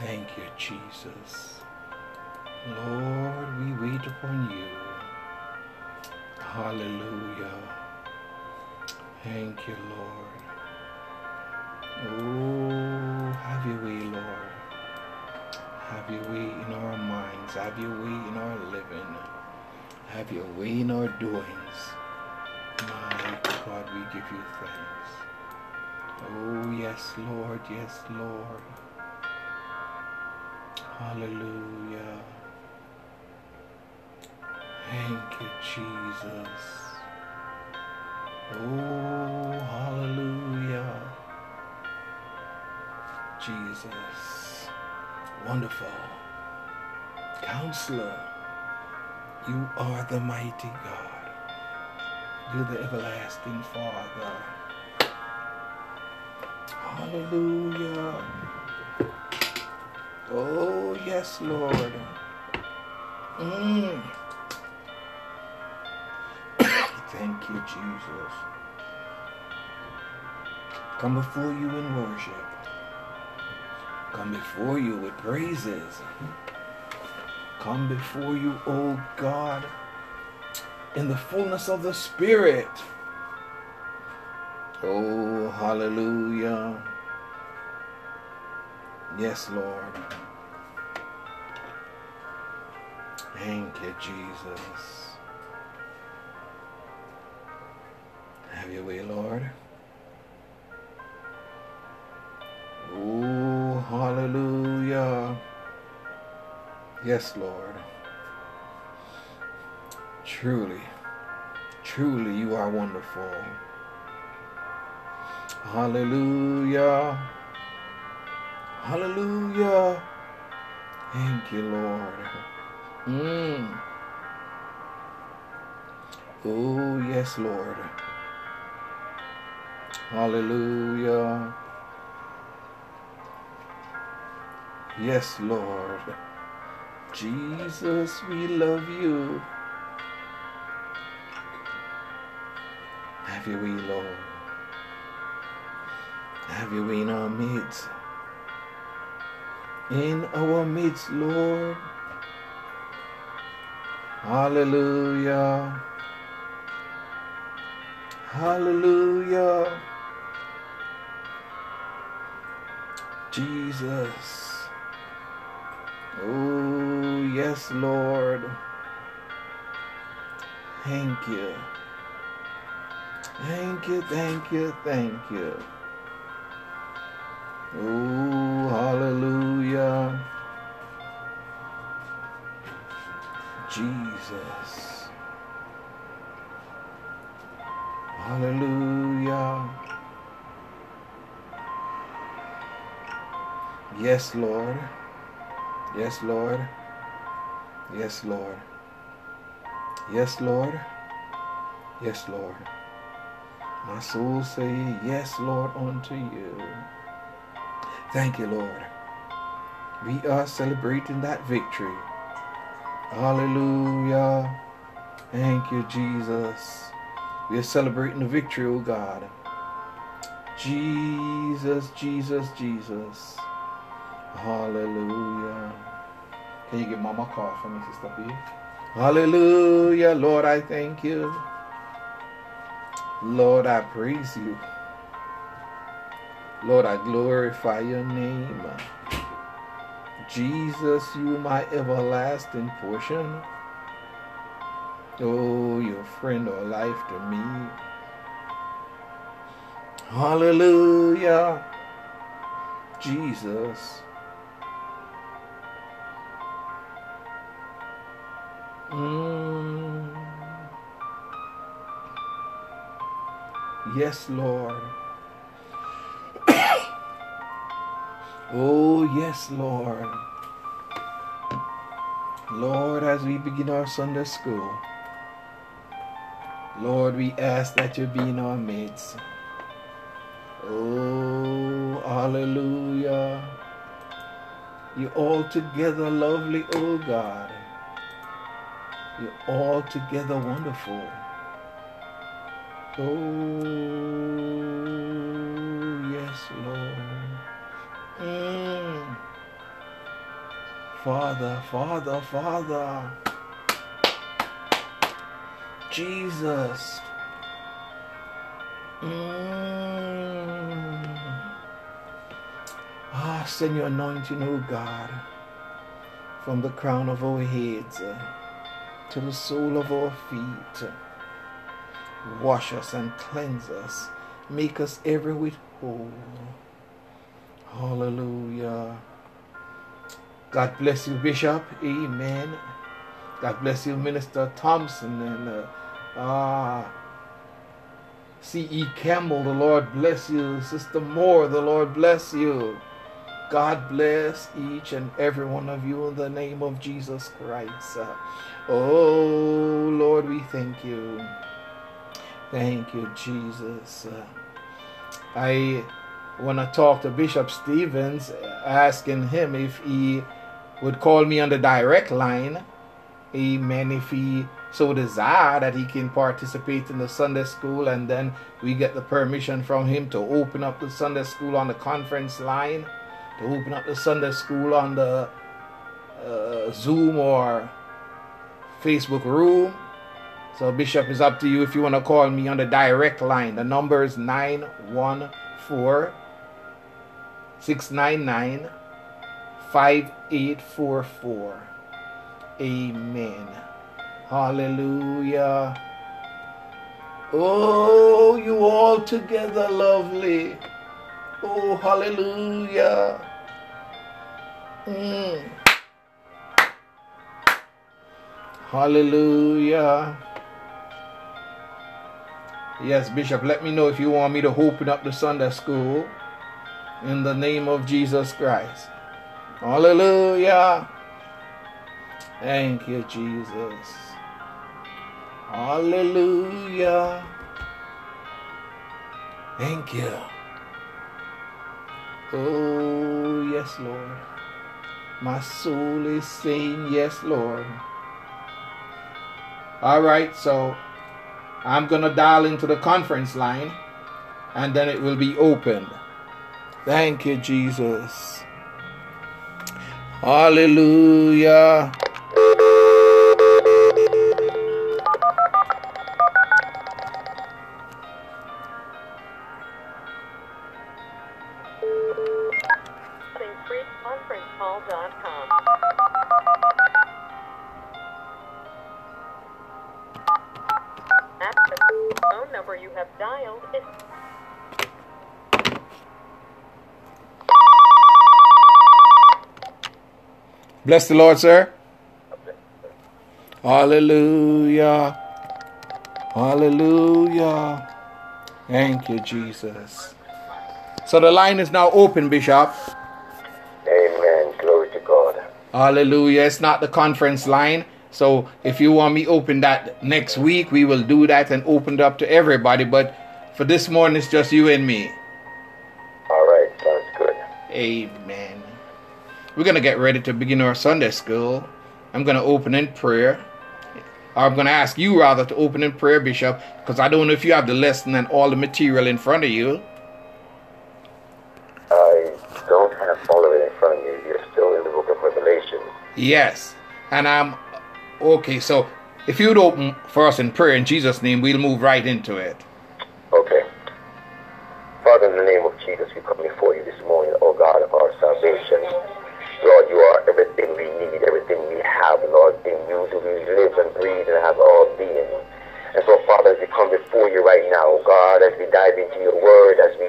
Thank you, Jesus. Lord, we wait upon you. Hallelujah. Thank you, Lord. Oh, have your way, Lord. Have your way in our minds. Have your way in our living. Have your way in our doings. My God, we give you thanks. Oh, yes, Lord. Yes, Lord. Hallelujah. Thank you, Jesus. Oh, hallelujah. Jesus. Wonderful. Counselor. You are the mighty God. You're the everlasting Father. Hallelujah. Oh, yes, Lord. Thank you, Jesus. Come before you in worship. Come before you with praises. Come before you, O God, in the fullness of the Spirit. Oh, hallelujah. Yes, Lord. Thank you, Jesus. Have your way, Lord. Oh, hallelujah. Yes, Lord. Truly, truly you are wonderful. Hallelujah. Hallelujah. Thank you, Lord. Oh, yes, Lord. Hallelujah. Yes, Lord. Jesus, we love you. Have your way, Lord. Have your way in our midst. In our midst, Lord. Hallelujah. Hallelujah. Jesus. Oh, yes, Lord. Thank you. Thank you, thank you, thank you. Oh, hallelujah. Jesus. Hallelujah. Yes, Lord. Yes, Lord. Yes, Lord. Yes, Lord. Yes, Lord. My soul say yes, Lord, unto you. Thank you, Lord. We are celebrating that victory. Hallelujah. Thank you, Jesus. We are celebrating the victory, oh God. Jesus, Jesus, Jesus. Hallelujah. Can you give Mama a call for me, Sister B? Hallelujah. Lord, I thank you. Lord, I praise you. Lord, I glorify your name. Jesus, you my everlasting portion. Oh, your friend or life to me. Hallelujah. Jesus. Yes, Lord. Oh, yes, Lord. Lord, as we begin our Sunday school, Lord, we ask that you be in our midst. Oh, hallelujah. You're altogether lovely, oh God. You're altogether wonderful. Oh, yes, Lord. Father, Father, Father. Jesus. Ah, send your anointing, O God, from the crown of our heads to the sole of our feet. Wash us and cleanse us. Make us every whit whole. Hallelujah. God bless you, Bishop. Amen. God bless you, Minister Thompson, and C.E. Campbell. The Lord bless you. Sister Moore, the Lord bless you. God bless each and every one of you in the name of Jesus Christ. Oh, Lord, we thank you. Thank you, Jesus. I want to talk to Bishop Stevens, asking him if he would call me on the direct line. Amen. If he so desire that he can participate in the Sunday school, and then we get the permission from him to open up the Sunday school on the conference line, to open up the Sunday school on the Zoom or Facebook room. So Bishop, it's up to you if you want to call me on the direct line. The number is 914-699-5844. Amen. Hallelujah. Oh, you all together lovely. Oh, hallelujah. Hallelujah. Yes, Bishop, let me know if you want me to open up the Sunday school in the name of Jesus Christ. Hallelujah. Thank you, Jesus. Hallelujah. Thank you. Oh, yes, Lord. My soul is saying yes, Lord. All right, so I'm going to dial into the conference line, and then it will be opened. Thank you, Jesus. Hallelujah. Bless the Lord, sir. Hallelujah. Hallelujah. Thank you, Jesus. So the line is now open, Bishop. Amen. Glory to God. Hallelujah. It's not the conference line. So if you want me open that next week, we will do that and open it up to everybody. But for this morning, it's just you and me. All right. Sounds good. Amen. We're going to get ready to begin our Sunday school. I'm going to open in prayer. I'm going to ask you, rather, to open in prayer, Bishop, because I don't know if you have the lesson and all the material in front of you. I don't have all of it in front of you. You're still in the book of Revelation. Yes. And I'm... Okay, so if you'd open for us in prayer in Jesus' name, we'll move right into it. Okay. Father, in the name of Jesus, we come before you this morning, O God of our salvation. Lord, you are everything we need, everything we have, Lord. In you do we live and breathe and have all being. And so, Father, as we come before you right now, God, as we dive into your word, as we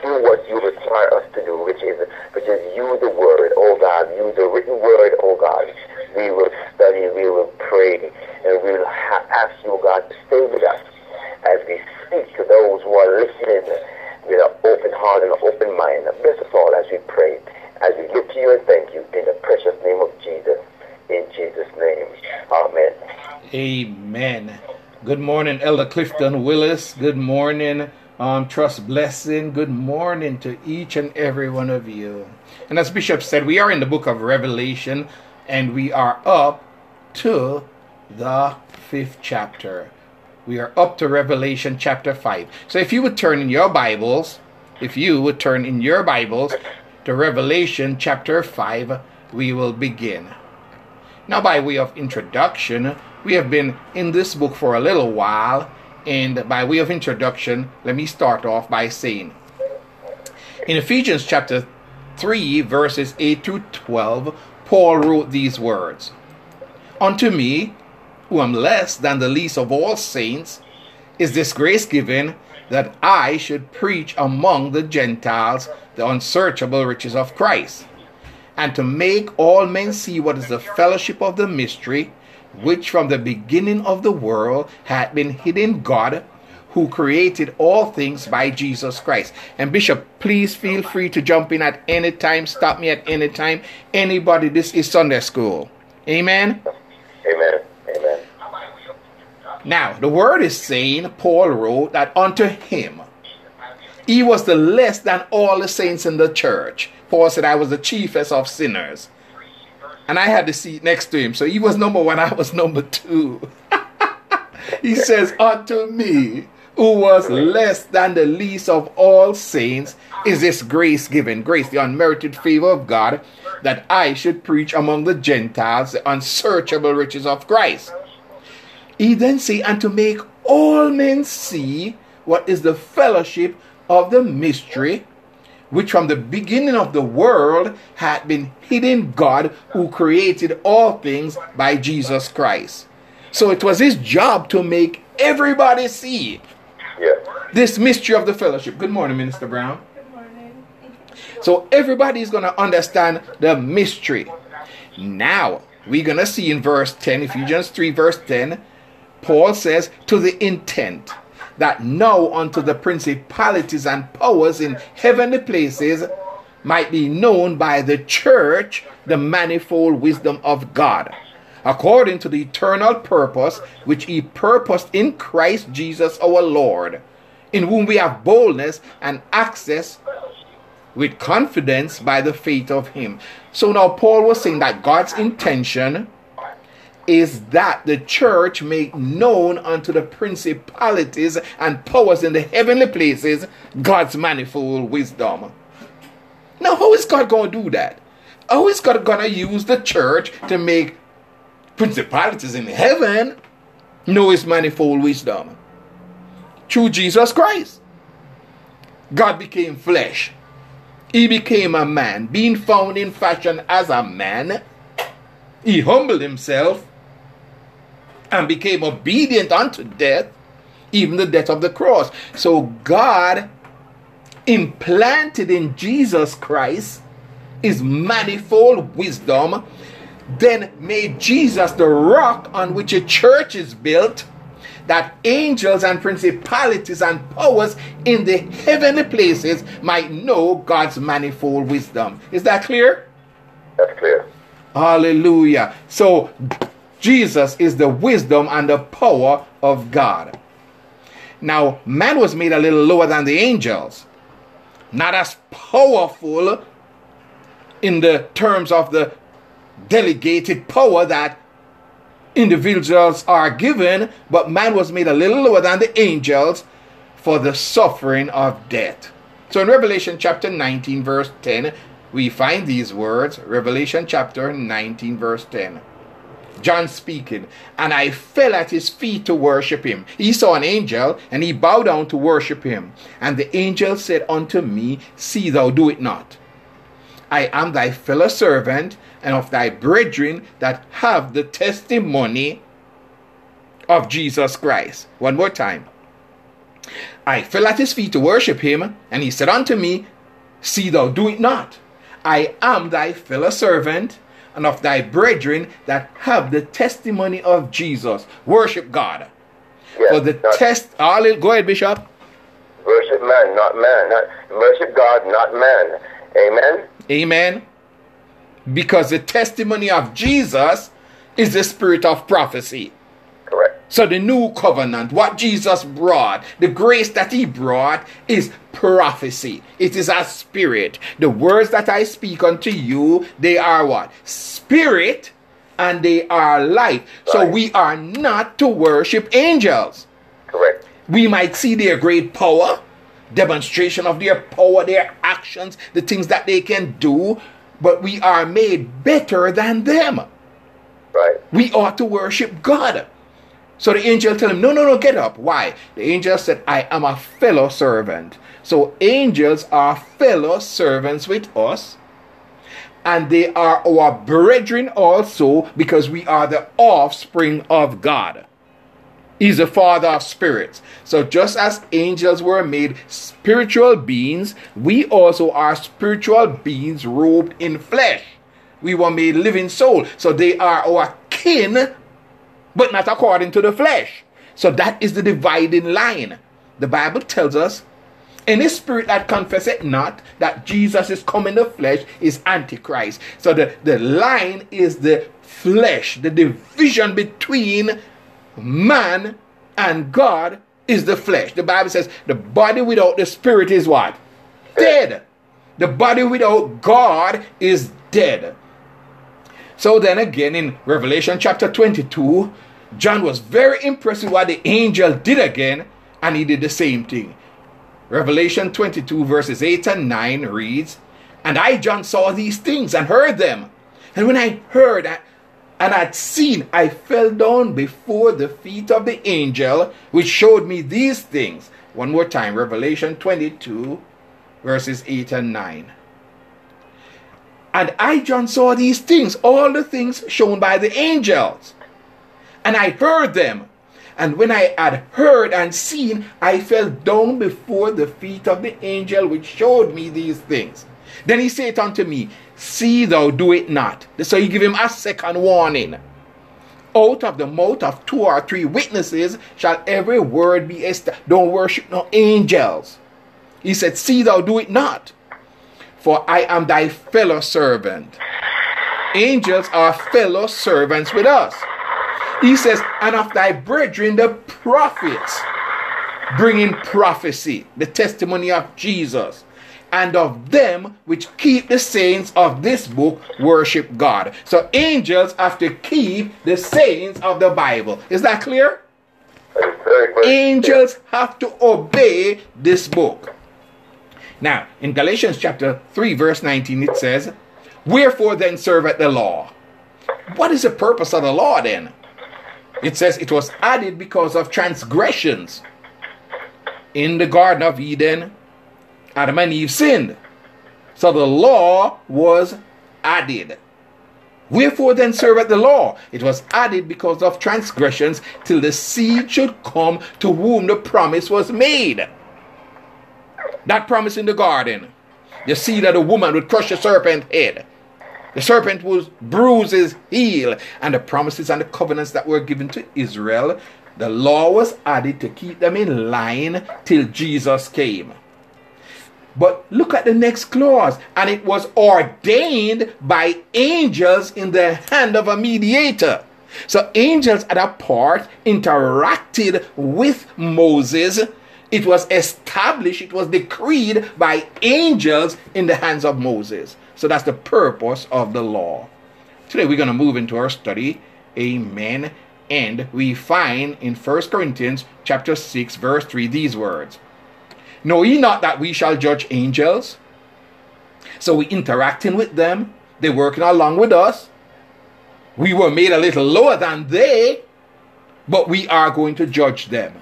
do what you require us to do, which is you, the word, oh God, you, the written word, oh God, we will study, we will pray, and we will ask you, God, to stay with us as we speak to those who are listening with an open heart and an open mind. Bless us all as we pray. As we give to you and thank you in the precious name of Jesus, in Jesus' name, amen. Amen. Good morning, Elder Clifton Willis. Good morning, Trust Blessing. Good morning to each and every one of you. And as Bishop said, we are in the book of Revelation, and we are up to the 5th chapter. We are up to Revelation chapter 5. So if you would turn in your Bibles, to Revelation chapter 5, we will begin. Now, by way of introduction, we have been in this book for a little while, and by way of introduction, let me start off by saying, in Ephesians chapter 3, verses 8 to 12, Paul wrote these words, "Unto me, who am less than the least of all saints, is this grace given, that I should preach among the Gentiles the unsearchable riches of Christ, and to make all men see what is the fellowship of the mystery, which from the beginning of the world had been hid in God, who created all things by Jesus Christ." And Bishop, please feel free to jump in at any time, stop me at any time. Anybody, this is Sunday school. Amen? Amen. Amen. Now, the word is saying, Paul wrote that unto him, he was the less than all the saints in the church. Paul said, I was the chiefest of sinners. And I had the seat next to him. So he was number one, I was number two. He says, unto me, who was less than the least of all saints, is this grace given, grace, the unmerited favor of God, that I should preach among the Gentiles the unsearchable riches of Christ. He then said, and to make all men see what is the fellowship of the mystery, which from the beginning of the world had been hidden God, who created all things by Jesus Christ. So it was his job to make everybody see this mystery of the fellowship. Good morning, Minister Brown. Good morning. So everybody is going to understand the mystery. Now, we're going to see in verse 10, Ephesians 3, verse 10, Paul says, to the intent that now unto the principalities and powers in heavenly places might be known by the church the manifold wisdom of God, according to the eternal purpose which he purposed in Christ Jesus our Lord, in whom we have boldness and access with confidence by the faith of him. So now Paul was saying that God's intention is that the church make known unto the principalities and powers in the heavenly places God's manifold wisdom. Now, how is God going to do that? How is God going to use the church to make principalities in heaven know his manifold wisdom? Through Jesus Christ. God became flesh. He became a man, being found in fashion as a man. He humbled himself and became obedient unto death, even the death of the cross. So God implanted in Jesus Christ his manifold wisdom, then made Jesus the rock on which a church is built, that angels and principalities and powers in the heavenly places might know God's manifold wisdom. Is that clear? That's clear. Hallelujah. So Jesus is the wisdom and the power of God. Now, man was made a little lower than the angels, not as powerful in the terms of the delegated power that individuals are given, but man was made a little lower than the angels for the suffering of death. So in Revelation chapter 19, verse 10, we find these words. Revelation chapter 19, verse 10. John speaking, and I fell at his feet to worship him. He saw an angel, and he bowed down to worship him. And the angel said unto me, see thou do it not. I am thy fellow servant, and of thy brethren that have the testimony of Jesus Christ. One more time. I fell at his feet to worship him, and he said unto me, see thou do it not. I am thy fellow servant, and of thy brethren that have the testimony of Jesus. Worship God. Yes, for the test. Go ahead, Bishop. Worship man, not man. Worship God, not man. Amen. Amen. Because the testimony of Jesus is the spirit of prophecy. Correct. So the new covenant, what Jesus brought, the grace that he brought is prophecy. It is a spirit. The words that I speak unto you, they are what? Spirit, and they are life. So we are not to worship angels. Correct. We might see their great power, demonstration of their power, their actions, the things that they can do, but we are made better than them. Right. We ought to worship God. So the angel told him, no, get up. Why? The angel said, I am a fellow servant. So angels are fellow servants with us. And they are our brethren also, because we are the offspring of God. He's the Father of spirits. So just as angels were made spiritual beings, we also are spiritual beings robed in flesh. We were made living soul. So they are our kin, but not according to the flesh. So that is the dividing line. The Bible tells us, any spirit that confesseth not that Jesus is come in the flesh is Antichrist. So the line is the flesh. The division between man and God is the flesh. The Bible says the body without the spirit is what? Dead. The body without God is dead. So then again in Revelation chapter 22, John was very impressed with what the angel did again, and he did the same thing. Revelation 22 verses 8 and 9 reads, And I, John, saw these things and heard them. And when I heard and had seen, I fell down before the feet of the angel which showed me these things. One more time, Revelation 22 verses 8 and 9. And I, John, saw these things, all the things shown by the angels. And I heard them. And when I had heard and seen, I fell down before the feet of the angel which showed me these things. Then he said unto me, See thou do it not. So he gave him a second warning. Out of the mouth of two or three witnesses shall every word be established. Don't worship no angels. He said, See thou do it not. For I am thy fellow servant. Angels are fellow servants with us. He says, And of thy brethren the prophets, bringing prophecy, the testimony of Jesus, and of them which keep the sayings of this book, worship God. So angels have to keep the sayings of the Bible. Is that clear? That is very clear. Angels have to obey this book. Now, in Galatians chapter 3, verse 19, it says, Wherefore then serveth the law? What is the purpose of the law then? It says it was added because of transgressions. In the Garden of Eden, Adam and Eve sinned. So the law was added. Wherefore then serveth the law? It was added because of transgressions till the seed should come to whom the promise was made. That promise in the garden. The seed of the woman would crush the serpent's head. The serpent would bruise his heel. And the promises and the covenants that were given to Israel, the law was added to keep them in line till Jesus came. But look at the next clause. And it was ordained by angels in the hand of a mediator. So angels at a part interacted with Moses. It was established, it was decreed by angels in the hands of Moses. So that's the purpose of the law. Today we're going to move into our study. Amen. And we find in 1 Corinthians chapter 6 verse 3 these words. Know ye not that we shall judge angels? So we're interacting with them. They're working along with us. We were made a little lower than they, but we are going to judge them.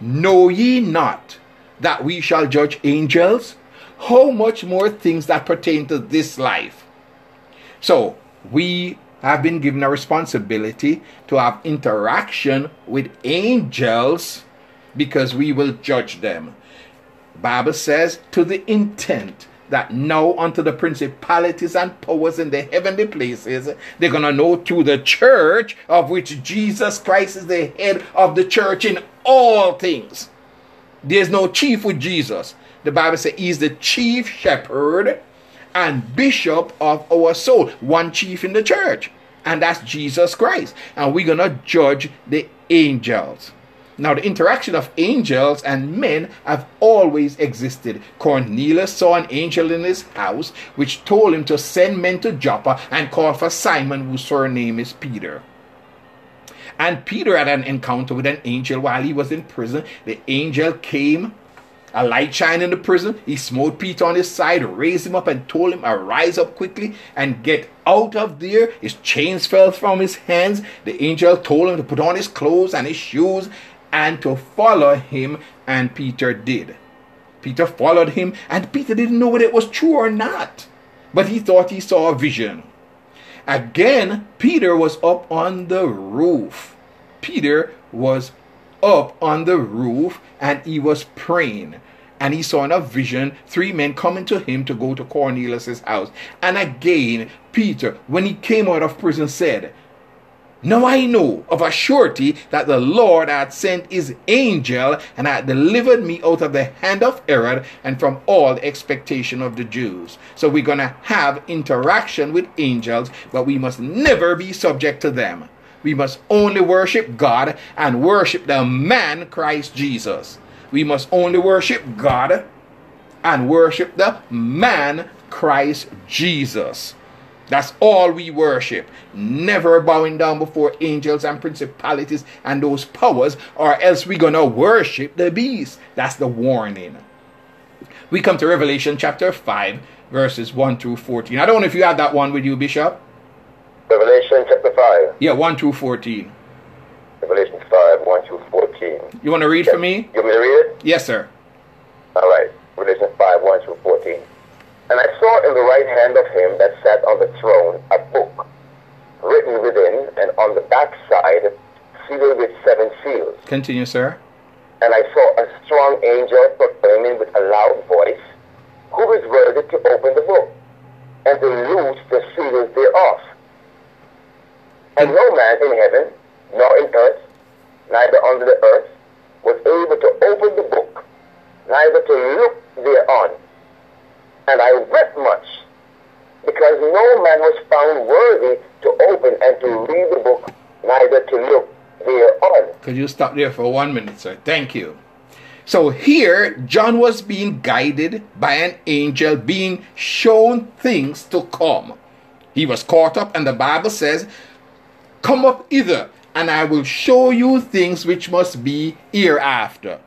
Know ye not that we shall judge angels? How much more things that pertain to this life? So we have been given a responsibility to have interaction with angels because we will judge them. The Bible says, to the intent that now unto the principalities and powers in the heavenly places, they're going to know through the church, of which Jesus Christ is the head of the church in all things. There's no chief with Jesus. The Bible says he's the chief shepherd and bishop of our soul. One chief in the church, and that's Jesus Christ. And we're going to judge the angels. Now, the interaction of angels and men have always existed. Cornelius saw an angel in his house which told him to send men to Joppa and call for Simon, whose surname is Peter. And Peter had an encounter with an angel while he was in prison. The angel came A light shined in the prison. He smote Peter on his side, raised him up, and told him, "Arise up quickly and get out of there." His chains fell from his hands. The angel told him to put on his clothes and his shoes and to follow him, and Peter did. Peter followed him, and Peter didn't know whether it was true or not, but he thought he saw a vision. Again, Peter was up on the roof. Peter was up on the roof, and he was praying, and he saw in a vision 3 men coming to him to go to Cornelius' house. And again, Peter, when he came out of prison, said, "Now I know of a surety that the Lord hath sent his angel, and hath delivered me out of the hand of Herod, and from all the expectation of the Jews." So we're going to have interaction with angels, but we must never be subject to them. We must only worship God and worship the man Christ Jesus. We must only worship God and worship the man Christ Jesus. That's all we worship. Never bowing down before angels and principalities and those powers, or else we're going to worship the beast. That's the warning. We come to Revelation chapter 5, verses 1 through 14. I don't know if you have that one with you, Bishop. Revelation chapter 5. Yeah, 1 through 14. Revelation 5, 1 through 14. You want to read for me? You want me to read it? Yes, sir. All right. Revelation 5, 1 through 14. "And I saw in the right hand of him that sat on the throne a book, written within and on the backside, sealed with 7 seals." Continue, sir. "And I saw a strong angel proclaiming with a loud voice, who is worthy to open the book, and to loose the seals thereof. And no man in heaven, nor in earth, neither under the earth, was able to open the book, neither to look thereon. And I wept much, because no man was found worthy to open and to read the book, neither to look thereon." Could you stop there for 1 minute, sir? Thank you. So here, John was being guided by an angel, being shown things to come. He was caught up, and the Bible says, "Come up hither, and I will show you things which must be hereafter."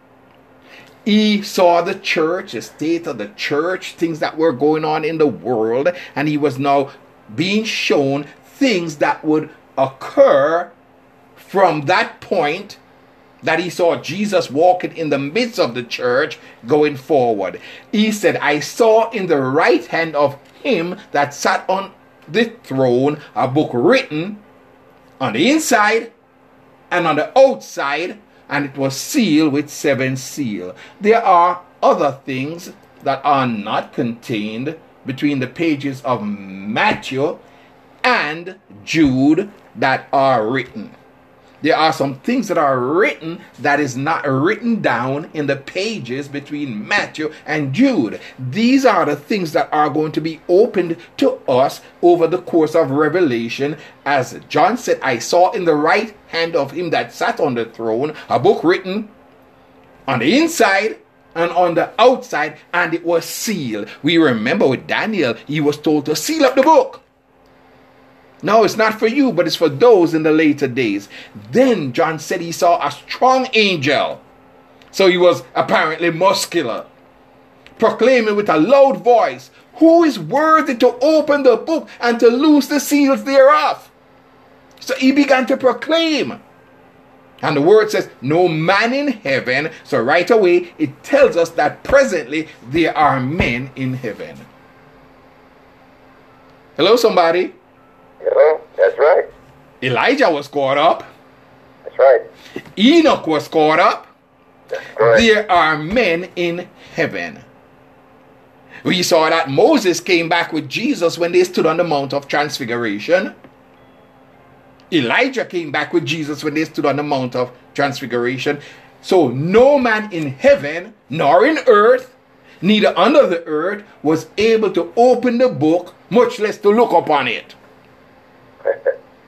He saw the church, the state of the church, things that were going on in the world, and he was now being shown things that would occur from that point that he saw Jesus walking in the midst of the church going forward. He said, "I saw in the right hand of him that sat on the throne a book written on the inside and on the outside, and it was sealed with 7 seals." There are other things that are not contained between the pages of Matthew and Jude that are written. There are some things that are written that is not written down in the pages between Matthew and Jude. These are the things that are going to be opened to us over the course of Revelation. As John said, "I saw in the right hand of him that sat on the throne a book written on the inside and on the outside, and it was sealed." We remember with Daniel, he was told to seal up the book. No, it's not for you, but it's for those in the later days. Then John said he saw a strong angel. So he was apparently muscular, proclaiming with a loud voice, "Who is worthy to open the book and to loose the seals thereof?" So he began to proclaim. And the word says, "No man in heaven." So right away, it tells us that presently there are men in heaven. Hello, somebody. Hello? That's right. Elijah was caught up. That's right. Enoch was caught up. That's correct. There are men in heaven. We saw that Moses came back with Jesus when they stood on the Mount of Transfiguration. Elijah came back with Jesus when they stood on the Mount of Transfiguration. So no man in heaven, nor in earth, neither under the earth, was able to open the book, much less to look upon it.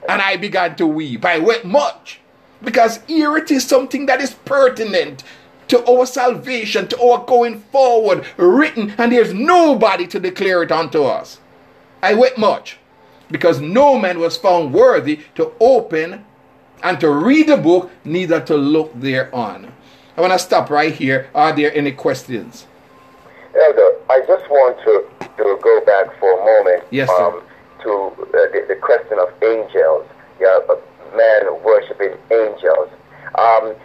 And I began to weep. I wept much, because here it is something that is pertinent to our salvation, to our going forward, written, and there's nobody to declare it unto us. I wept much, because no man was found worthy to open and to read the book, neither to look thereon. I'm going to stop right here. Are there any questions? Elder, I just want to go back for a moment. Yes, sir. To the question of angels, man worshiping angels.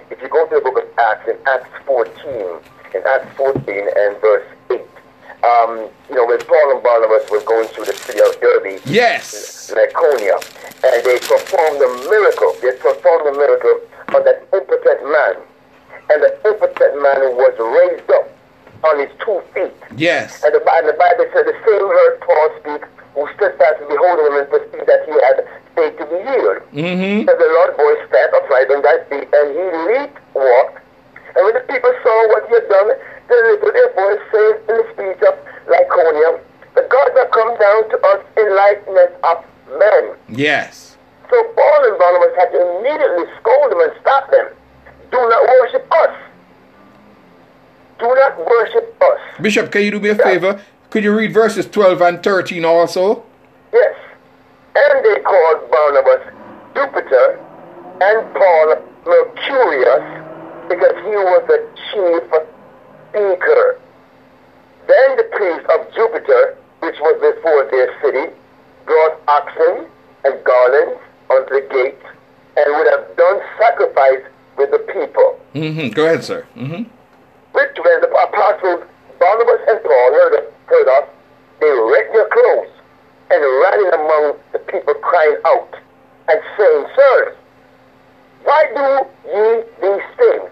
If you go to the book of Acts, in Acts 14 and verse 8, when Paul and Barnabas were going through the city of Derbe, yes, Lycaonia, and they performed a miracle. They performed a miracle on that impotent man, and the impotent man was raised up on his 2 feet. Yes. And the Bible said the same heard Paul speak, who stood fast and beholding him and perceived that he had faith to be healed. Mm-hmm. And the Lord boy sat upright on thy feet, and he leaped, walked. And when the people saw what he had done, the little boy said in the speech of Lycaonia, the gods have come down to us in likeness of men. Yes. So Paul and Barnabas had to immediately scold them and stop them. Do not worship us. Do not worship us. Bishop, can you do me a favor? Could you read verses 12 and 13 also? Yes. And they called Barnabas Jupiter and Paul Mercurius, because he was the chief speaker. Then the priest of Jupiter, which was before their city, brought oxen and garlands unto the gate, and would have done sacrifice with the people. Mm-hmm. Go ahead, sir. Mm-hmm. Which when the apostles Barnabas and Paul heard of, they rent their clothes and ran in among the people, crying out and saying, Sirs, why do ye these things?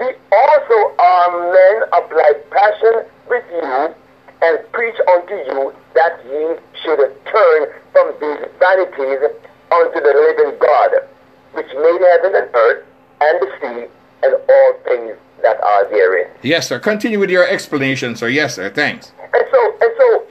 We also are men of like passion with you, and preach unto you that ye should turn from these vanities unto the living God, which made heaven and earth and the sea and all things that are therein. Yes, sir. Continue with your explanation, sir. Yes, sir. Thanks. And so,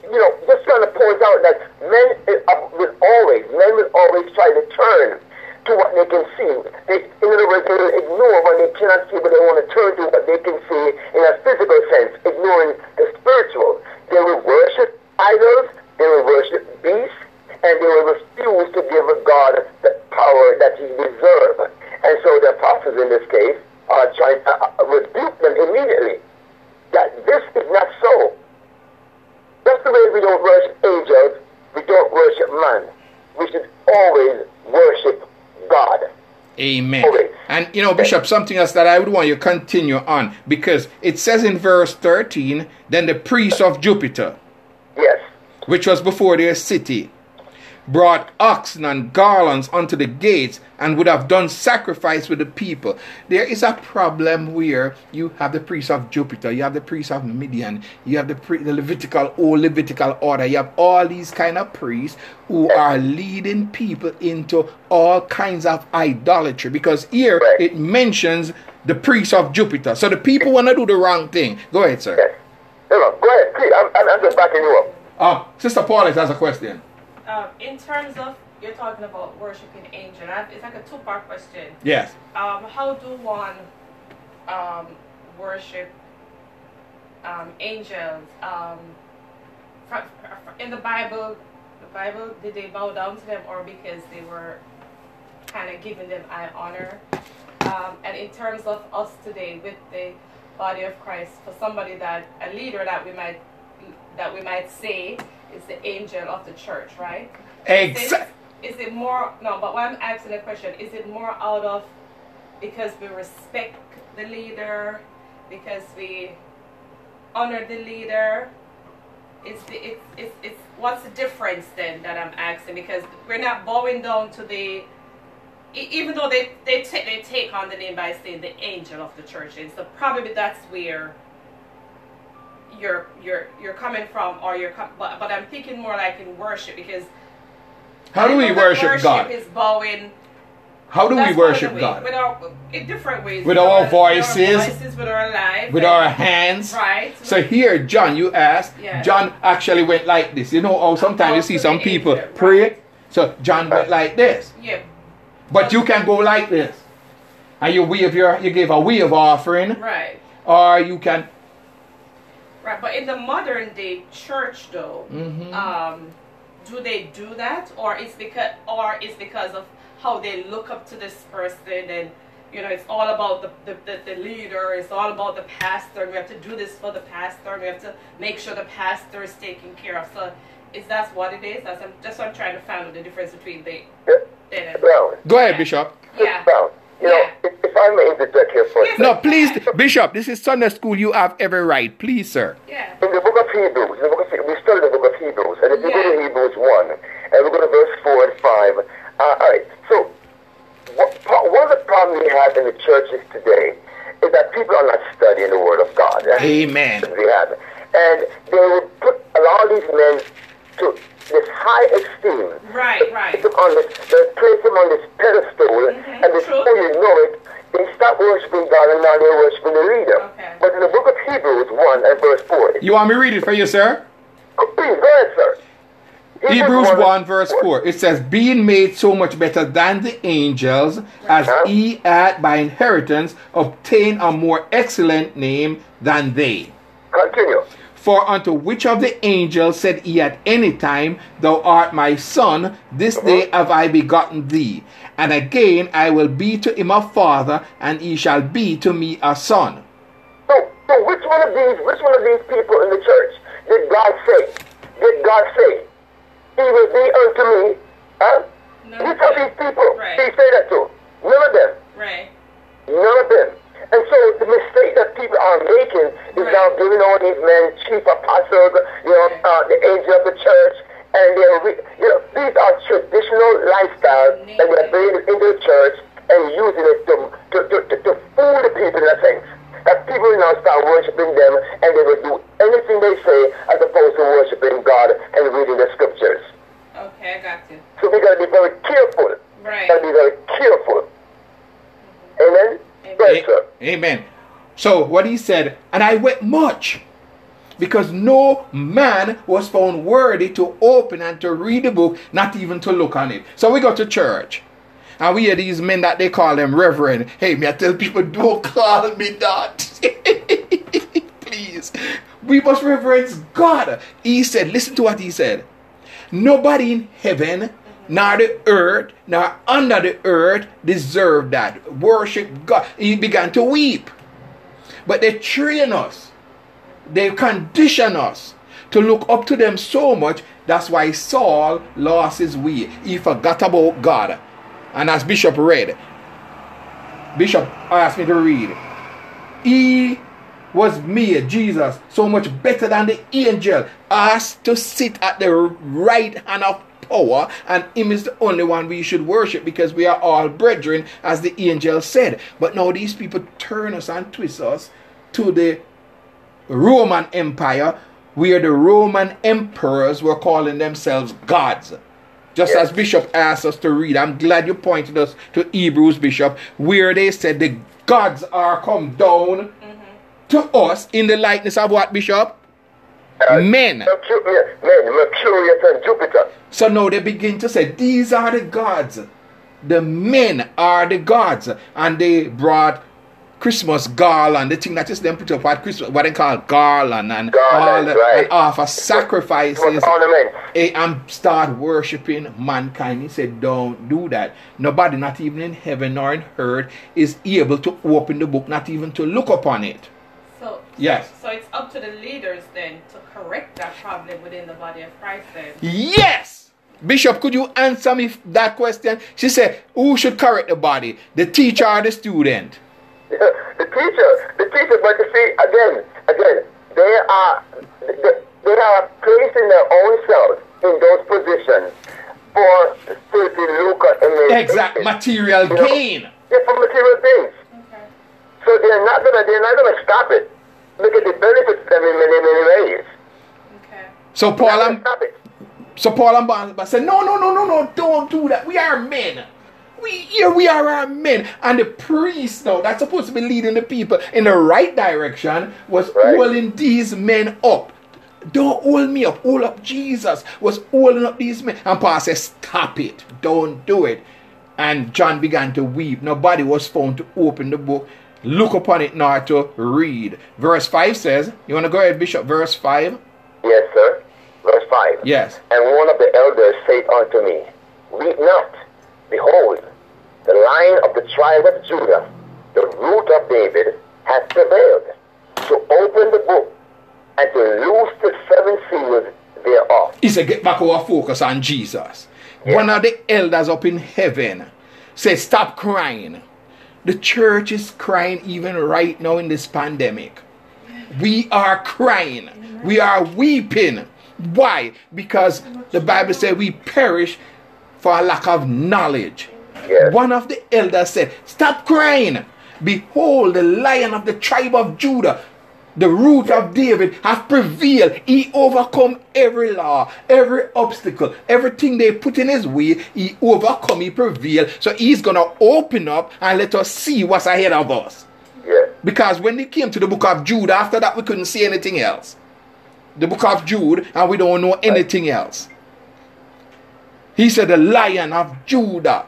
just trying to point out that men will always try to turn to what they can see. In other words, they will ignore what they cannot see, but they want to turn to what they can see in a physical sense, ignoring the spiritual. They will worship idols, they will worship beasts, and they will refuse to give God the power that he deserves. And so the apostles in this case are trying to rebuke them immediately, that this is not so. That's the way we don't worship angels, we don't worship man. We should always worship God. Amen. Always. And Bishop, something else that I would want you to continue on, because it says in verse 13, then the priest of Jupiter, yes, which was before their city, brought oxen and garlands unto the gates, and would have done sacrifice with the people. There is a problem where you have the priests of Jupiter, you have the priests of Midian, you have the Levitical order, you have all these kind of priests who are leading people into all kinds of idolatry, because here it mentions the priests of Jupiter. So the people want to do the wrong thing. Go ahead, sir. Yes. Go ahead. I'm just backing you up. Sister Paulette has a question. In terms of, you're talking about worshiping angels, it's like a two-part question. Yes. How do one worship angels? In the Bible, did they bow down to them, or because they were kind of giving them high honor? And in terms of us today, with the body of Christ, for somebody a leader that we might say, is the angel of the church, right? Exactly. But what I'm asking the question, is it more out of because we respect the leader, because we honor the leader? What's the difference then that I'm asking? Because we're not bowing down to the, even though they take on the name by saying the angel of the church, and so probably that's where you're coming from, or but I'm thinking more like in worship, because how do we worship God? Worship is bowing. How do we worship God? In different ways. With our voices, with our lives, with our hands. Right. So here, John, you asked. Yeah. John actually went like this. Sometimes you see some people pray. So John went like this. Yeah. But you can go like this, and you give a wave offering. Right. Or you can. Right, but in the modern day church, though, do they do that, or it's because of how they look up to this person, and you know, it's all about the leader, it's all about the pastor, and we have to do this for the pastor, and we have to make sure the pastor is taken care of. So is that what it is? That's what I'm trying to find out, the difference between Go ahead, Bishop. Yeah. If I may interject here for a second. No, please, Bishop, this is Sunday school. You have every right. Please, sir. Yeah. In the book of Hebrews, we study the book of Hebrews. And if you go to Hebrews 1, and we go to verse 4 and 5. All right. So, one of the problems we have in the churches today is that people are not studying the Word of God. That's we have. And they will put a lot of these men to this high esteem. They place him on this pedestal, and before you know it, they stop worshiping God, and now they're worshiping the leader. Okay. But in the book of Hebrews 1 and verse 4. You want me to read it for you, sir? Please, go ahead, sir. Hebrews 1 verse 4. It says, being made so much better than the angels, as he had by inheritance obtained a more excellent name than they. Continue. For unto which of the angels said he at any time, thou art my son, this day have I begotten thee. And again I will be to him a father, and he shall be to me a son. So which one of these people in the church did God say, he will be unto me? Huh? Which of these people did he say that to? None of them. None of them. And so the mistake that people are making is now giving all these men cheap apostles, the angel of the church, and these are traditional lifestyles that we are bringing into the church and using it to fool the people in a sense. That people now start worshiping them, and they will do anything they say as opposed to worshiping God and reading the scriptures. Okay, I got you. So we got to be very careful. Amen. Amen. So what he said, and I wept much, because no man was found worthy to open and to read the book, not even to look on it. So we go to church, and we hear these men that they call them reverend. Hey, me I tell people, don't call me that. Please. We must reverence God. He said, listen to what he said. Nobody in heaven, nor the earth, nor under the earth deserve that. Worship God. He began to weep. But they train us. They condition us to look up to them so much. That's why Saul lost his way. He forgot about God. And as Bishop read, Bishop asked me to read, he was made, Jesus, so much better than the angel, asked to sit at the right hand of power, and him is the only one we should worship, because we are all brethren, as the angel said. But now these people turn us and twist us to the Roman Empire, where the Roman emperors were calling themselves gods. Just as Bishop asked us to read, I'm glad you pointed us to Hebrews, Bishop, where they said the gods are come down to us in the likeness of what, Bishop? Men, Mercurius and Jupiter. So now they begin to say, these are the gods. The men are the gods. And they brought Christmas garland, the thing that is them put up at Christmas, what they call garland, and offer sacrifices, and start worshiping mankind. He said, don't do that. Nobody, not even in heaven or in earth, is able to open the book, not even to look upon it. So it's up to the leaders then to correct that problem within the body of Christ then. Yes! Bishop, could you answer me that question? She said, who should correct the body? The teacher or the student? The teacher, but you see, again, they are placing their own selves in those positions for filthy lucre and material gain. For material things. So they're not gonna stop it. Look at the benefits them in many ways. So Paul and Barnabas said, no, don't do that. We are men. We are our men. And the priest now that's supposed to be leading the people in the right direction was holding these men up. Don't hold me up. Hold up Jesus. Was holding up these men. And Paul says, stop it. Don't do it. And John began to weep. Nobody was found to open the book, look upon it, nor to read. Verse 5 says, you want to go ahead, Bishop? Verse 5? Yes, sir. Verse 5. Yes. And one of the elders said unto me, weep not. Behold, the Lion of the tribe of Judah, the root of David, has prevailed to open the book and to loose the seven seals thereof. He said, get back our focus on Jesus. Yes. One of the elders up in heaven said, stop crying. The church is crying even right now in this pandemic. We are crying. We are weeping. Why? Because the Bible said we perish for a lack of knowledge. Yes. One of the elders said, stop crying. Behold, the Lion of the tribe of Judah, the root of David, hath prevailed. He overcome every law, every obstacle, everything they put in his way. He overcome, he prevailed. So he's going to open up and let us see what's ahead of us. Yeah. Because when they came to the book of Jude, after that we couldn't see anything else. The book of Jude, and we don't know anything else. He said the Lion of Judah,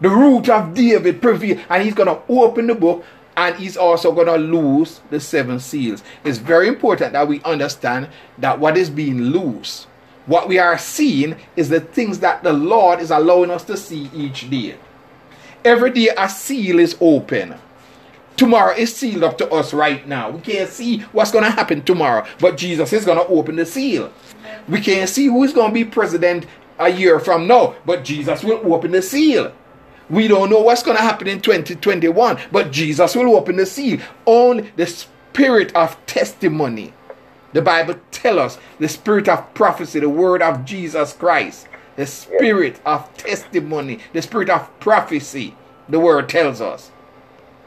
the root of David, prevailed. And he's going to open the book. And he's also going to loose the seven seals. It's very important that we understand that what is being loosed, what we are seeing, is the things that the Lord is allowing us to see each day. Every day a seal is open. Tomorrow is sealed up to us right now. We can't see what's going to happen tomorrow. But Jesus is going to open the seal. We can't see who's going to be president a year from now. But Jesus will open the seal. We don't know what's going to happen in 2021, but Jesus will open the seal. On the spirit of testimony, the Bible tells us, the spirit of prophecy, the word of Jesus Christ, the spirit of testimony, the spirit of prophecy, the word tells us.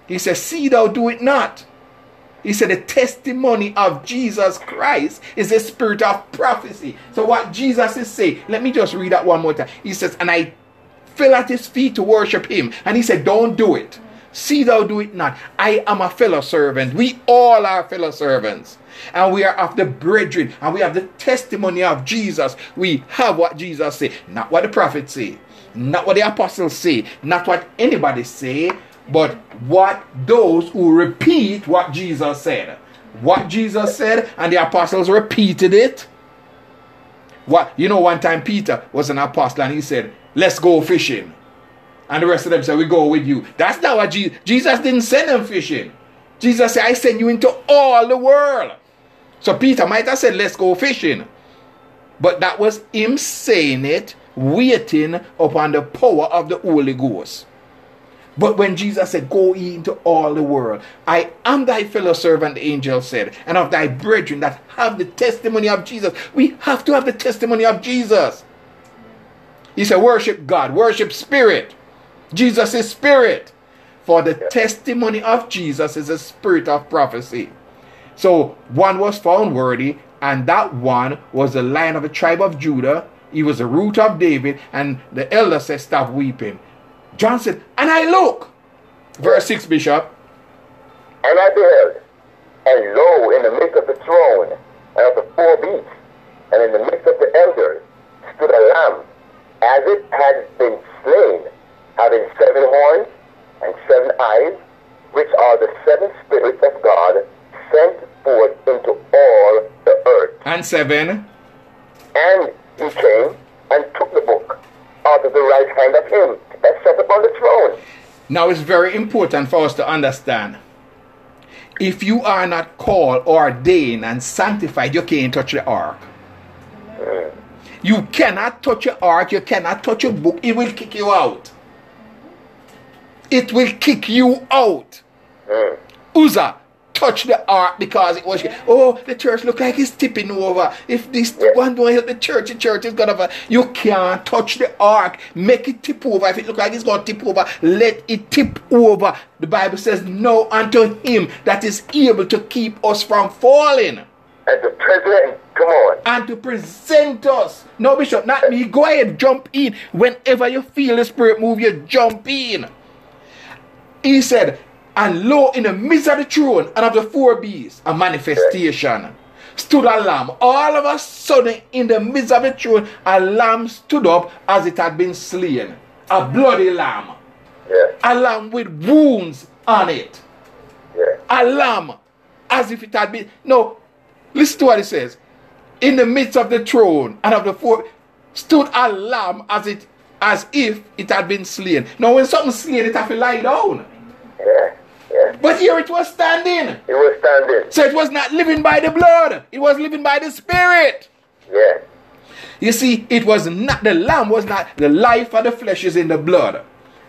He says, see thou do it not. He said the testimony of Jesus Christ is the spirit of prophecy. So what Jesus is saying, let me just read that one more time. He says, and I fell at his feet to worship him, and he said, don't do it. See thou do it not. I am a fellow servant. We all are fellow servants, and we are of the brethren, and we have the testimony of Jesus. We have what Jesus said, not what the prophets say, not what the apostles say, not what anybody say, but what those who repeat what Jesus said. What Jesus said, and the apostles repeated it. What, you know, one time Peter was an apostle, and he said, let's go fishing. And the rest of them said, we go with you. That's not what Jesus didn't send them fishing. Jesus said, I send you into all the world. So Peter might have said, let's go fishing. But that was him saying it, waiting upon the power of the Holy Ghost. But when Jesus said, go ye into all the world, I am thy fellow servant, the angel said, and of thy brethren that have the testimony of Jesus. We have to have the testimony of Jesus. He said, worship God, worship spirit. Jesus is spirit. For the testimony of Jesus is a spirit of prophecy. So one was found worthy, and that one was the Lion of the tribe of Judah. He was the root of David, and the elder said, stop weeping. John said, and I look. Verse 6, Bishop. And I beheld, and lo, in the midst of the throne, and of the four beasts, and in the midst of the elders, stood a lamb, as it had been slain, having seven horns and seven eyes, which are the seven spirits of God, sent forth into all the earth. And seven. And he came and took the book out of the right hand of him that sat upon the throne. Now it's very important for us to understand. If you are not called, ordained, and sanctified, you can't touch the ark. Mm. You cannot touch your ark, you cannot touch your book. It will kick you out. It will kick you out. Uzzah touched the ark because it was, oh, the church look like it's tipping over. If this one don't help the church is going to, you can't touch the ark. Make it tip over. If it look like it's going to tip over, let it tip over. The Bible says, no unto him that is able to keep us from falling. And to present, come on. And to present us. No, Bishop, not me. Go ahead, jump in. Whenever you feel the Spirit move, you jump in. He said, and lo, in the midst of the throne and of the four beasts, a manifestation, stood a lamb. All of a sudden, in the midst of the throne, a lamb stood up as it had been slain. A bloody lamb. A lamb with wounds on it. A lamb as if it had been... No. Listen to what it says. In the midst of the throne and of the four stood a lamb as if it had been slain. Now when something's slain, it has to lie down. But here it was standing. It was standing. So it was not living by the blood. It was living by the Spirit. Yeah. You see, it was not, the lamb was not, the life of the flesh is in the blood.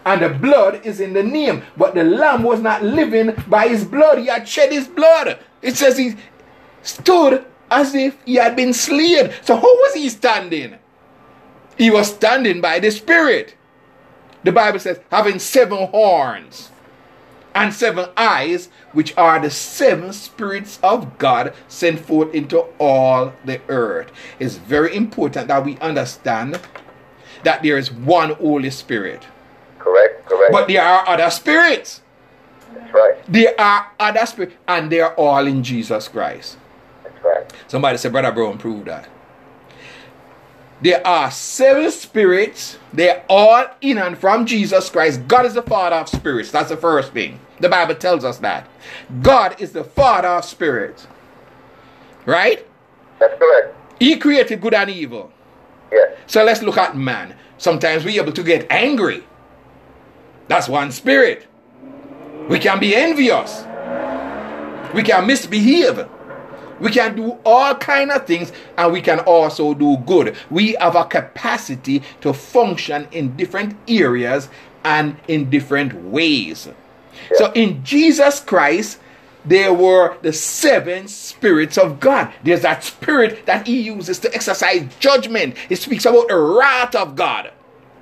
And the blood is in the name. But the lamb was not living by his blood. He had shed his blood. It says he stood as if he had been slain. So how was he standing? He was standing by the Spirit. The Bible says, having seven horns and seven eyes, which are the seven spirits of God sent forth into all the earth. It's very important that we understand that there is one Holy Spirit. Correct, correct. But there are other spirits. That's right. There are other spirits, and they are all in Jesus Christ. That's right. Somebody said, Brother Brown, prove that. There are seven spirits. They're all in and from Jesus Christ. God is the Father of spirits. That's the first thing. The Bible tells us that. God is the Father of spirits. Right? That's correct. He created good and evil. Yes. So let's look at man. Sometimes we're able to get angry. That's one spirit. We can be envious. We can misbehave. We can do all kinds of things, and we can also do good. We have a capacity to function in different areas and in different ways. Yeah. So in Jesus Christ, there were the seven spirits of God. There's that spirit that he uses to exercise judgment. It speaks about the wrath of God.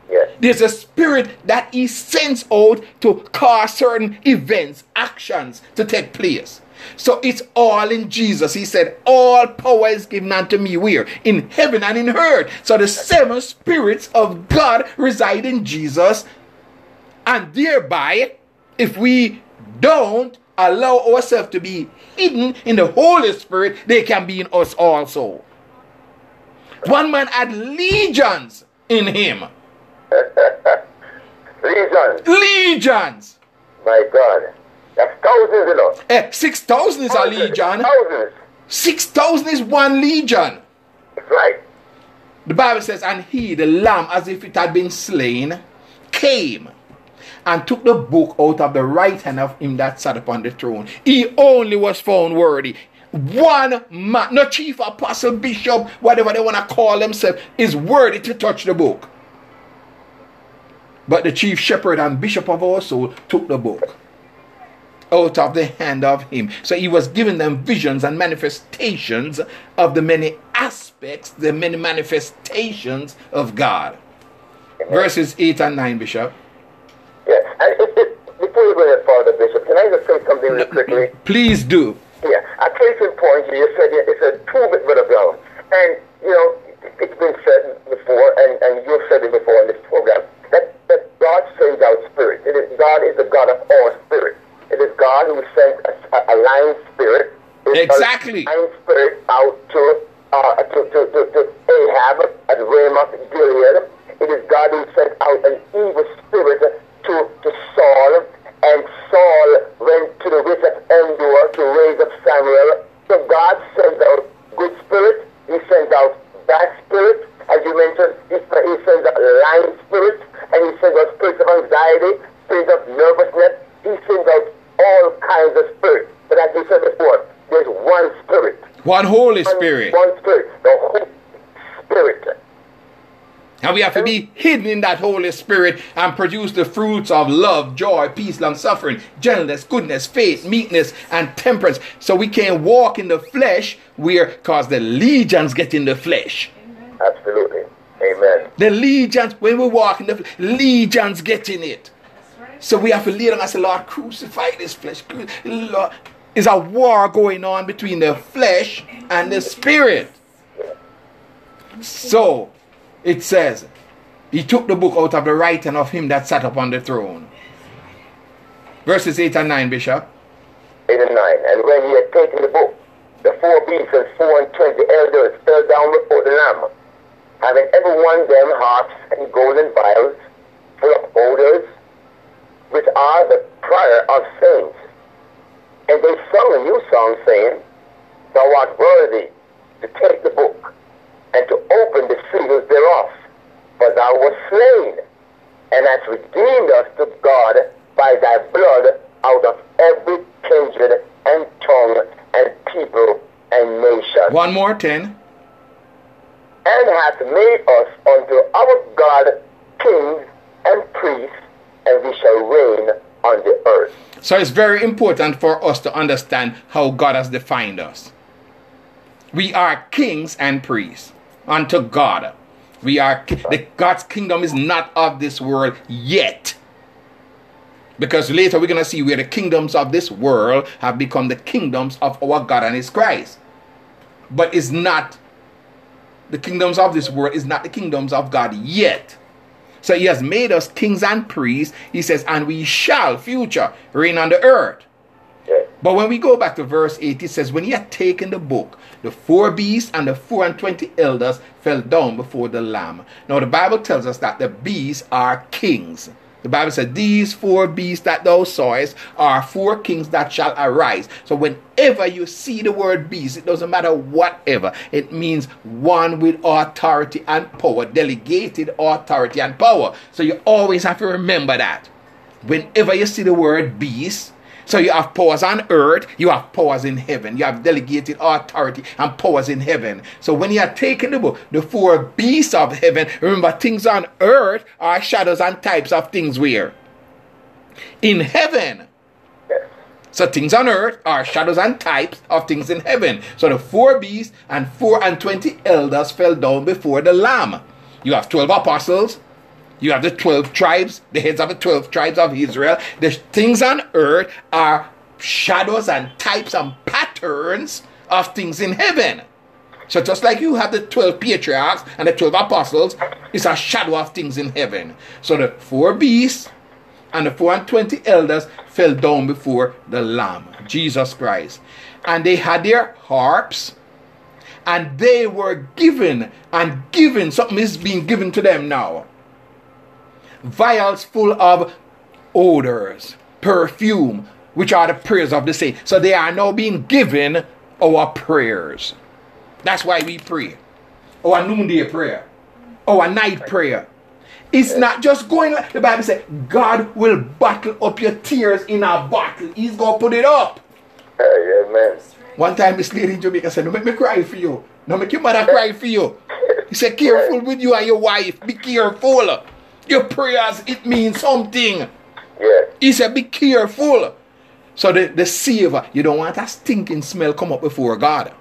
Yeah. There's a spirit that he sends out to cause certain events, actions to take place. So it's all in Jesus. He said, all power is given unto me where? In heaven and in earth. So the seven spirits of God reside in Jesus. And thereby, if we don't allow ourselves to be hidden in the Holy Spirit, they can be in us also. One man had legions in him. Legions. Legions. My God. That's thousands, you know. 6,000 is thousands, a legion. Thousands. 6,000 is one legion. That's right. The Bible says, and he, the lamb, as if it had been slain, came and took the book out of the right hand of him that sat upon the throne. He only was found worthy. One man, no chief, apostle, bishop, whatever they want to call themselves, is worthy to touch the book. But the chief shepherd and bishop of our soul took the book out of the hand of him. So he was giving them visions and manifestations of the many aspects, the many manifestations of God. Amen. Verses 8 and 9, Bishop. Yes, and before you go there, Father Bishop, can I just say something really quickly? Please do. Yeah, a case in point, you said it's a two-bit bit of God. And, you know, it's been said before, and you've said it before in this program, that God sends out spirit. God is the God of all spirit. It is God who sent a lion spirit. Exactly. A lion spirit out to Ahab at Ramoth Gilead. It is God who sent out an evil spirit to Saul. And Saul went to the witch of Endor to raise up Samuel. So God sends out good spirit. He sends out bad spirit. As you mentioned, he sends out lion spirit. And he sends out spirits of anxiety, spirits of nervousness. He sends out all kinds of spirits. But as we said before, there's one spirit. One Holy Spirit. One Spirit. The Holy Spirit. And we have to be hidden in that Holy Spirit and produce the fruits of love, joy, peace, long-suffering, gentleness, goodness, faith, meekness, and temperance. So we can't walk in the flesh because the legions get in the flesh. Amen. Absolutely. Amen. The legions, when we walk in the flesh, legions get in it. So we have to lay down and say, Lord, crucify this flesh. Lord, there's a war going on between the flesh and the spirit. So it says, he took the book out of the right hand of him that sat upon the throne. Verses 8 and 9, Bishop. 8 and 9. And when he had taken the book, the four beasts and 24 elders fell down before the Lamb, having every one of them harps and golden vials full of odors, which are the prayer of saints. And they sung a new song, saying, Thou art worthy to take the book, and to open the seals thereof. For thou wast slain, and hast redeemed us to God by thy blood out of every kindred and tongue and people and nation. One more, 10. And hath made us unto our God kings and priests, and we shall reign on the earth. So it's very important for us to understand how God has defined us. We are kings and priests unto God. We are God's kingdom is not of this world yet. Because later we're going to see where the kingdoms of this world have become the kingdoms of our God and His Christ. But it's not the kingdoms of this world, is not the kingdoms of God yet. So He has made us kings and priests. He says, and we shall, future, reign on the earth. But when we go back to verse 8, it says, when he had taken the book, the four beasts and the 24 elders fell down before the Lamb. Now the Bible tells us that the beasts are kings. The Bible says, these four beasts that thou sawest are four kings that shall arise. So whenever you see the word beast, it doesn't matter whatever. It means one with authority and power, delegated authority and power. So you always have to remember that. Whenever you see the word beast, so you have powers on earth, you have powers in heaven. You have delegated authority and powers in heaven. So when you are taking the book, the four beasts of heaven, remember things on earth are shadows and types of things where? In heaven. So things on earth are shadows and types of things in heaven. So the four beasts and 24 elders fell down before the Lamb. You have 12 apostles. You have the 12 tribes, the heads of the 12 tribes of Israel. The things on earth are shadows and types and patterns of things in heaven. So just like you have the 12 patriarchs and the 12 apostles, it's a shadow of things in heaven. So the four beasts and the 24 elders fell down before the Lamb, Jesus Christ. And they had their harps, and they were given, and given, something is being given to them now. Vials full of odors, perfume, which are the prayers of the saints. So they are now being given our prayers. That's why we pray. Our noonday prayer. Our night prayer. It's not just going like the Bible says, God will bottle up your tears in a bottle. He's going to put it up. Amen. One time this lady in Jamaica said, don't make me cry for you. Don't make your mother cry for you. He said, careful with you and your wife. Be careful. Your prayers, it means something. Yeah. He said, be careful. So the savor, you don't want that stinking smell come up before God.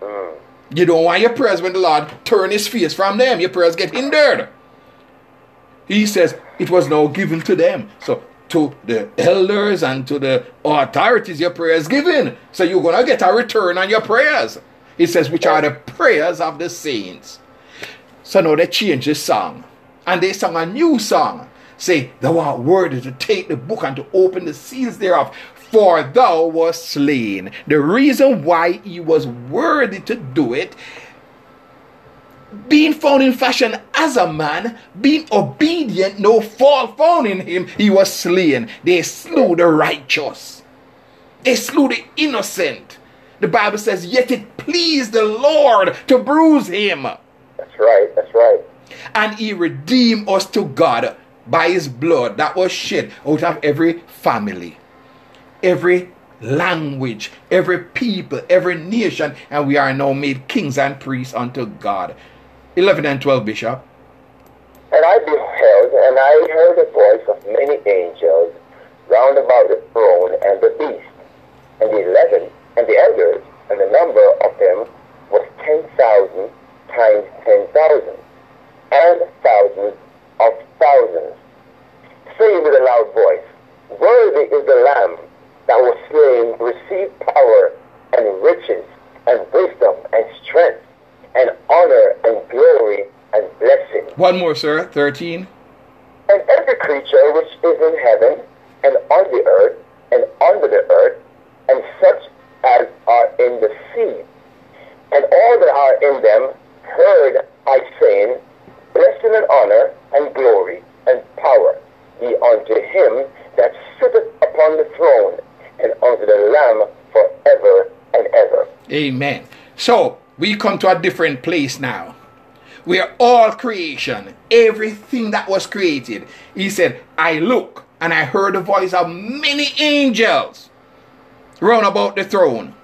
Mm. You don't want your prayers when the Lord turn his face from them. Your prayers get hindered. He says, it was now given to them. So to the elders and to the authorities, your prayers given. So you're going to get a return on your prayers. It says, which are the prayers of the saints. So now they change the song. And they sang a new song, say, thou art worthy to take the book and to open the seals thereof, for thou wast slain. The reason why he was worthy to do it, being found in fashion as a man, being obedient, no fault found in him, he was slain. They slew the righteous. They slew the innocent. The Bible says, yet it pleased the Lord to bruise him. That's right, that's right. And he redeemed us to God by his blood that was shed out of every family, every language, every people, every nation. And we are now made kings and priests unto God. 11 and 12, Bishop. And I beheld, and I heard the voice of many angels round about the throne and the beast, and the 11 and the elders, and the number of them was 10,000 times 10,000. And thousands of thousands, say with a loud voice, worthy is the Lamb that was slain to receive power and riches and wisdom and strength and honor and glory and blessing. One more, sir. 13. And every creature which is in heaven and on the earth and under the earth, and such as are in the sea, and all that are in them, heard I saying, blessing and honor and glory and power be unto him that sitteth upon the throne and unto the Lamb forever and ever. Amen. So we come to a different place now. We are all creation, everything that was created. He said, I look, and I heard the voice of many angels round about the throne,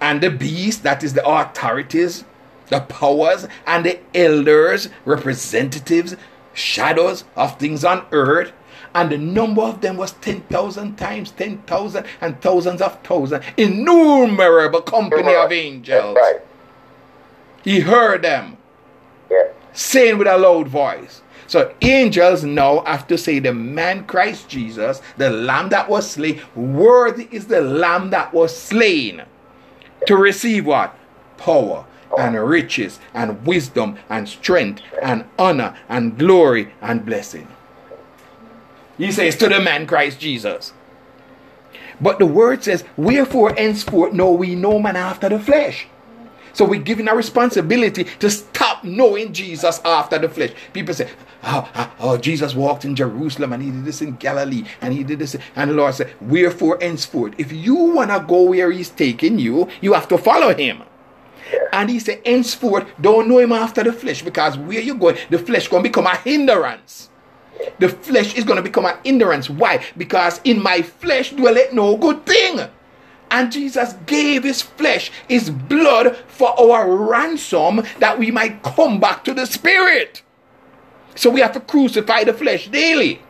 and the beast, that is the authorities, the powers, and the elders, representatives, shadows of things on earth, and the number of them was 10,000 times 10,000 and thousands of thousands, innumerable company of angels. Right. He heard them, yeah, saying with a loud voice. So angels now have to say, the man Christ Jesus, the Lamb that was slain, worthy is the Lamb that was slain to receive what? Power and riches and wisdom and strength and honor and glory and blessing. He says to the man Christ Jesus. But the word says, wherefore henceforth know we no man after the flesh. So we're given a responsibility to stop knowing Jesus after the flesh. People say, oh, Jesus walked in Jerusalem and he did this in Galilee and he did this. And the Lord said, wherefore henceforth. If you want to go where he's taking you, you have to follow him. And he said, henceforth, don't know him after the flesh, because where you're going, the flesh is going to become a hindrance. The flesh is going to become a hindrance. Why? Because in my flesh dwelleth no good thing. And Jesus gave his flesh, his blood, for our ransom, that we might come back to the spirit. So we have to crucify the flesh daily.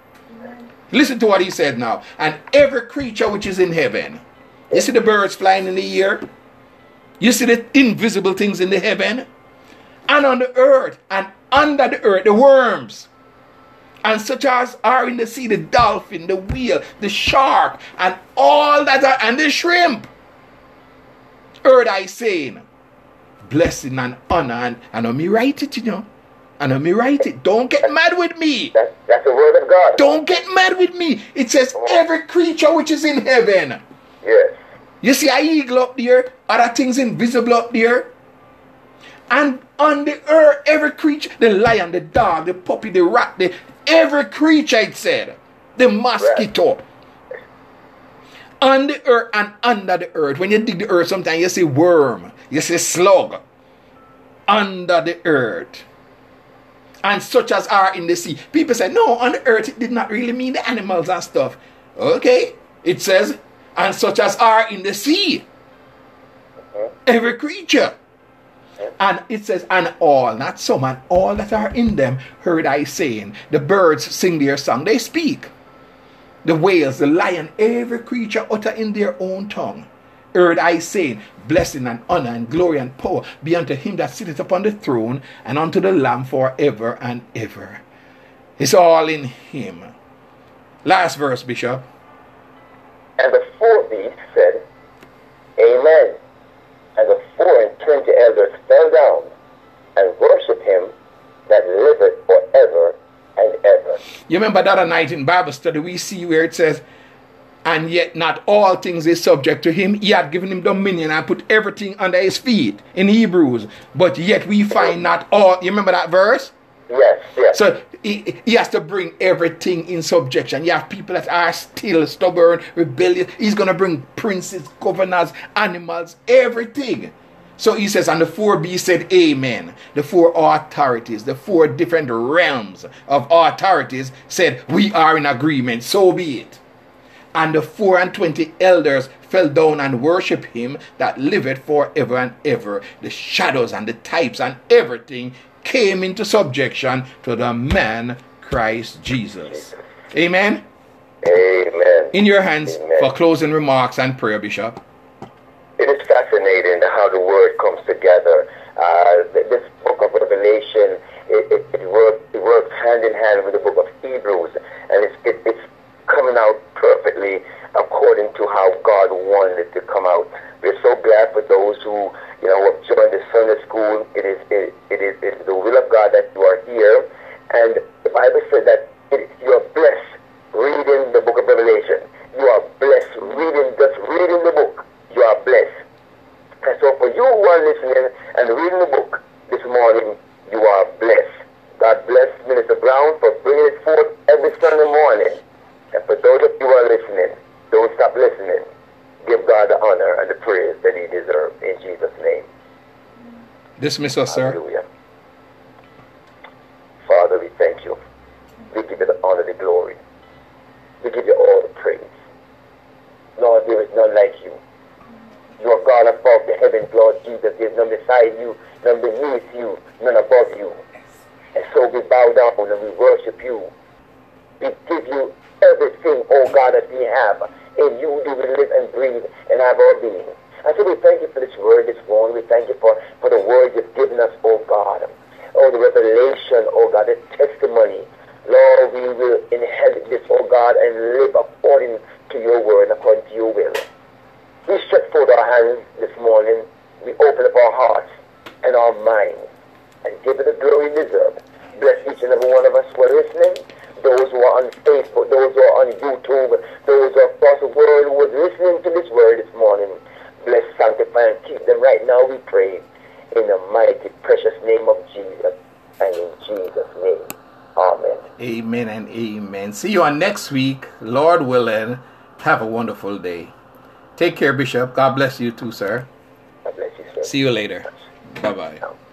Listen to what he said now. And every creature which is in heaven. You see the birds flying in the air? You see the invisible things in the heaven? And on the earth, and under the earth, the worms. And such as are in the sea, the dolphin, the whale, the shark, and all that are, and the shrimp. Heard I saying, blessing and honor, and let me write it, you know. And let me write it. Don't get mad with me. That's the word of God. Don't get mad with me. It says every creature which is in heaven. Yes. You see an eagle up there, other things invisible up there. And on the earth, every creature, the lion, the dog, the puppy, the rat, every creature, it said, the mosquito. Right. On the earth and under the earth. When you dig the earth, sometimes you see worm, you see slug. Under the earth. And such as are in the sea. People say, no, on the earth, it did not really mean the animals and stuff. Okay, it says, and such as are in the sea. Every creature. And it says, and all, not some, and all that are in them, heard I saying. The birds sing their song, they speak. The whales, the lion, every creature utter in their own tongue. Heard I saying, blessing and honor and glory and power be unto him that sitteth upon the throne, and unto the Lamb forever and ever. It's all in him. Last verse, Bishop. And the fourth beast said, Amen. And the four and 20 elders fell down and worshipped him that liveth forever and ever. You remember that night in Bible study, we see where it says, and yet not all things is subject to him. He had given him dominion and put everything under his feet in Hebrews. But yet we find not all. You remember that verse? Yes, yes. So he has to bring everything in subjection. You have people that are still stubborn, rebellious. He's going to bring princes, governors, animals, everything. So he says, and the four beasts said, Amen. The four authorities, the four different realms of authorities said, we are in agreement, so be it. And the 24 elders fell down and worshipped him that liveth forever and ever. The shadows and the types and everything came into subjection to the man Christ Jesus. Amen? Amen. In your hands, amen, for closing remarks and prayer, Bishop. It is fascinating how the word comes together. This book of Revelation, it works hand in hand with the book of Hebrews, and it's coming out perfectly according to how God wanted it to come out. We're so glad for those who, you know, have joined the Sunday school. It is the will of God that you are here. And the Bible says that you are blessed reading the book of Revelation. You are blessed just reading the book. You are blessed. And so for you who are listening and reading the book this morning, you are blessed. God bless Minister Brown for bringing it forth every Sunday morning. And for those of you who are listening, don't stop listening. Give God the honor and the praise that he deserves in Jesus' name. Dismiss us, sir. Hallelujah. Father, we thank you. We give you the honor and the glory. We give you all the praise. Lord, there is none like you. You are God above the heavens, Lord Jesus. There is none beside you, none beneath you, none above you. And so we bow down and we worship you. We give you everything, oh God, that we have. In you do we live and breathe and have our being. And so we thank you for this word this morning. We thank you for the word you've given us, oh God. Oh, the revelation, oh God, the testimony. Lord, we will inherit this, oh God, and live according to your word and according to your will. We stretch forth our hands this morning. We open up our hearts and our minds and give it the glory deserved. Bless each and every one of us who are listening, those who are on Facebook, those who are on YouTube, those across the world who are listening to this word this morning. Bless, sanctify, and keep them right now, we pray. In the mighty, precious name of Jesus, and in Jesus' name, amen. Amen and amen. See you on next week, Lord willing. Have a wonderful day. Take care, Bishop. God bless you too, sir. God bless you, sir. See you later. Bye-bye.